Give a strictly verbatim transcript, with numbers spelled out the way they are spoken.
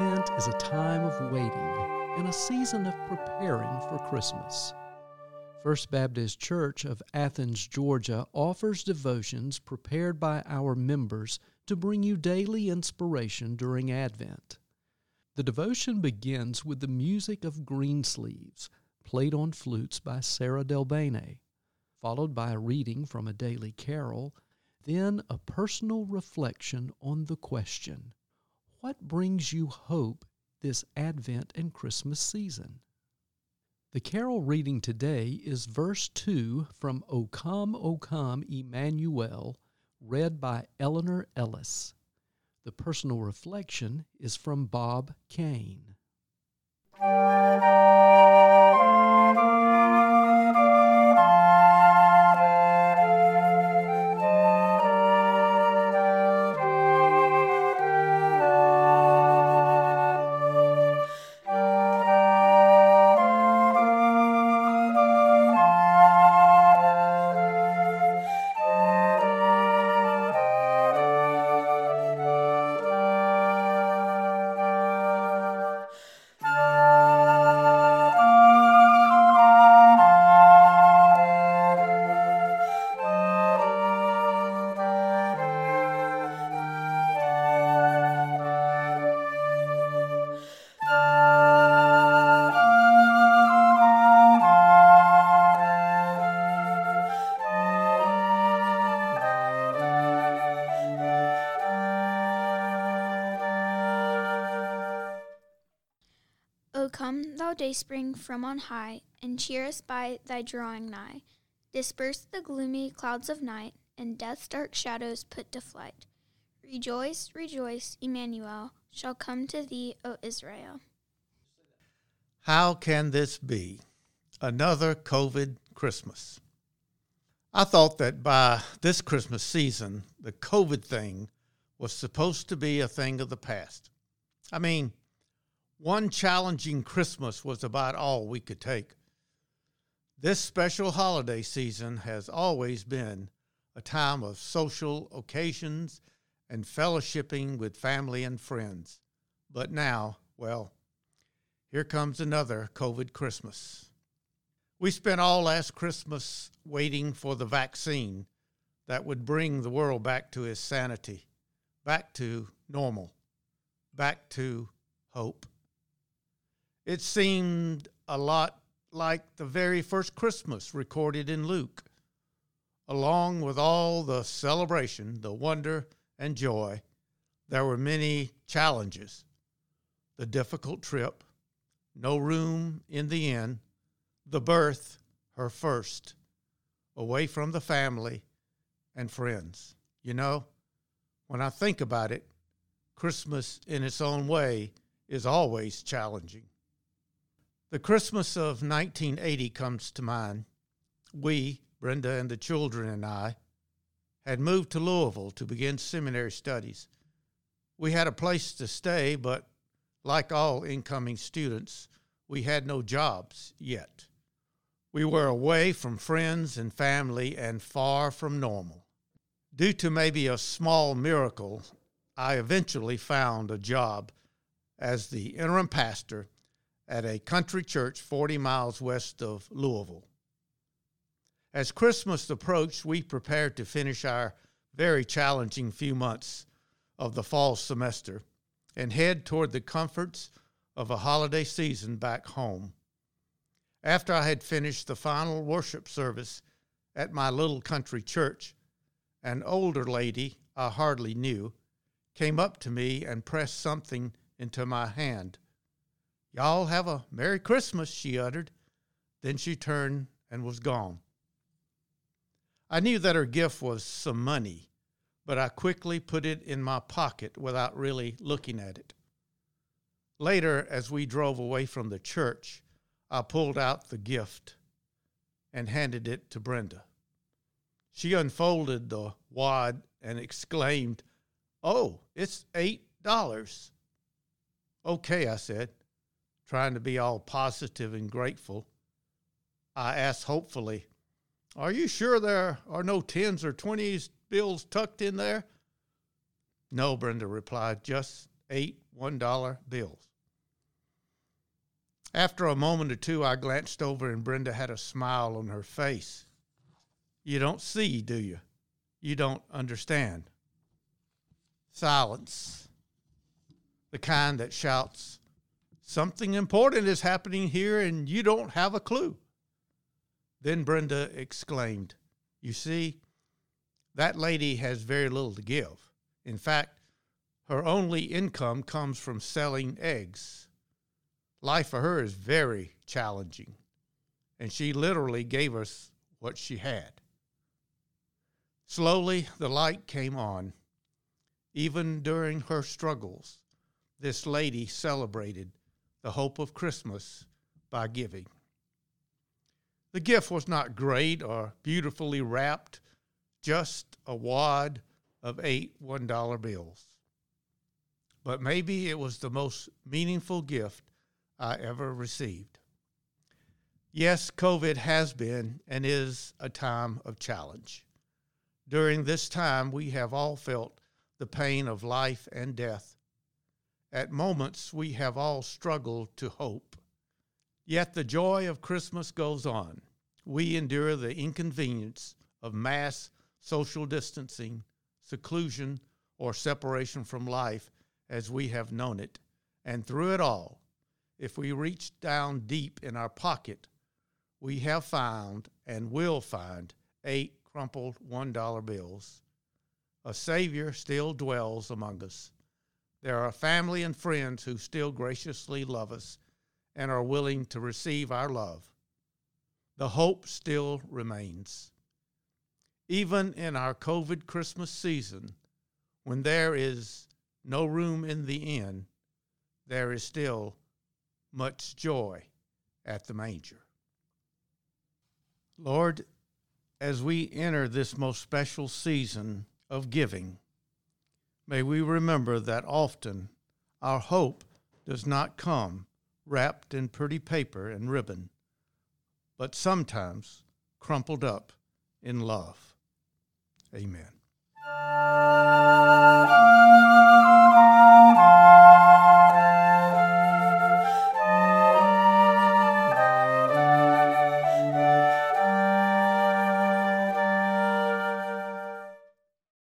Advent is a time of waiting and a season of preparing for Christmas. First Baptist Church of Athens, Georgia offers devotions prepared by our members to bring you daily inspiration during Advent. The devotion begins with the music of Greensleeves, played on flutes by Sarah Delbane, followed by a reading from a daily carol, then a personal reflection on the question, what brings you hope this Advent and Christmas season? The carol reading today is verse two from O Come, O Come, Emmanuel, read by Eleanor Ellis. The personal reflection is from Bob Kane. O come, thou dayspring from on high, and cheer us by thy drawing nigh. Disperse the gloomy clouds of night, and death's dark shadows put to flight. Rejoice, rejoice, Emmanuel shall come to thee, O Israel. How can this be? Another COVID Christmas. I thought that by this Christmas season, the COVID thing was supposed to be a thing of the past. I mean, one challenging Christmas was about all we could take. This special holiday season has always been a time of social occasions and fellowshipping with family and friends. But now, well, here comes another COVID Christmas. We spent all last Christmas waiting for the vaccine that would bring the world back to its sanity, back to normal, back to hope. It seemed a lot like the very first Christmas recorded in Luke, along with all the celebration, the wonder, and joy. There were many challenges: the difficult trip, no room in the inn, the birth, her first, away from the family and friends. You know, when I think about it, Christmas in its own way is always challenging. The Christmas of nineteen eighty comes to mind. We, Brenda and the children and I, had moved to Louisville to begin seminary studies. We had a place to stay, but like all incoming students, we had no jobs yet. We were away from friends and family and far from normal. Due to maybe a small miracle, I eventually found a job as the interim pastor at a country church forty miles west of Louisville. As Christmas approached, we prepared to finish our very challenging few months of the fall semester and head toward the comforts of a holiday season back home. After I had finished the final worship service at my little country church, an older lady I hardly knew came up to me and pressed something into my hand. "Y'all have a Merry Christmas," she uttered. Then she turned and was gone. I knew that her gift was some money, but I quickly put it in my pocket without really looking at it. Later, as we drove away from the church, I pulled out the gift and handed it to Brenda. She unfolded the wad and exclaimed, "Oh, it's eight dollars. "Okay," I said, trying to be all positive and grateful. I asked hopefully, "Are you sure there are no tens or twenties bills tucked in there?" "No," Brenda replied, "just eight one dollar bills. After a moment or two, I glanced over and Brenda had a smile on her face. You don't see, do you? You don't understand. Silence. The kind that shouts, something important is happening here and you don't have a clue. Then Brenda exclaimed, you see, that lady has very little to give. In fact, her only income comes from selling eggs. Life for her is very challenging, and she literally gave us what she had. Slowly, the light came on. Even during her struggles, this lady celebrated the hope of Christmas by giving. The gift was not great or beautifully wrapped, just a wad of eight one dollar bills. But maybe it was the most meaningful gift I ever received. Yes, COVID has been and is a time of challenge. During this time, we have all felt the pain of life and death. At moments, we have all struggled to hope. Yet the joy of Christmas goes on. We endure the inconvenience of mass social distancing, seclusion, or separation from life as we have known it. And through it all, if we reach down deep in our pocket, we have found and will find eight crumpled one dollar bills. A Savior still dwells among us. There are family and friends who still graciously love us and are willing to receive our love. The hope still remains. Even in our COVID Christmas season, when there is no room in the inn, there is still much joy at the manger. Lord, as we enter this most special season of giving, may we remember that often our hope does not come wrapped in pretty paper and ribbon, but sometimes crumpled up in love. Amen.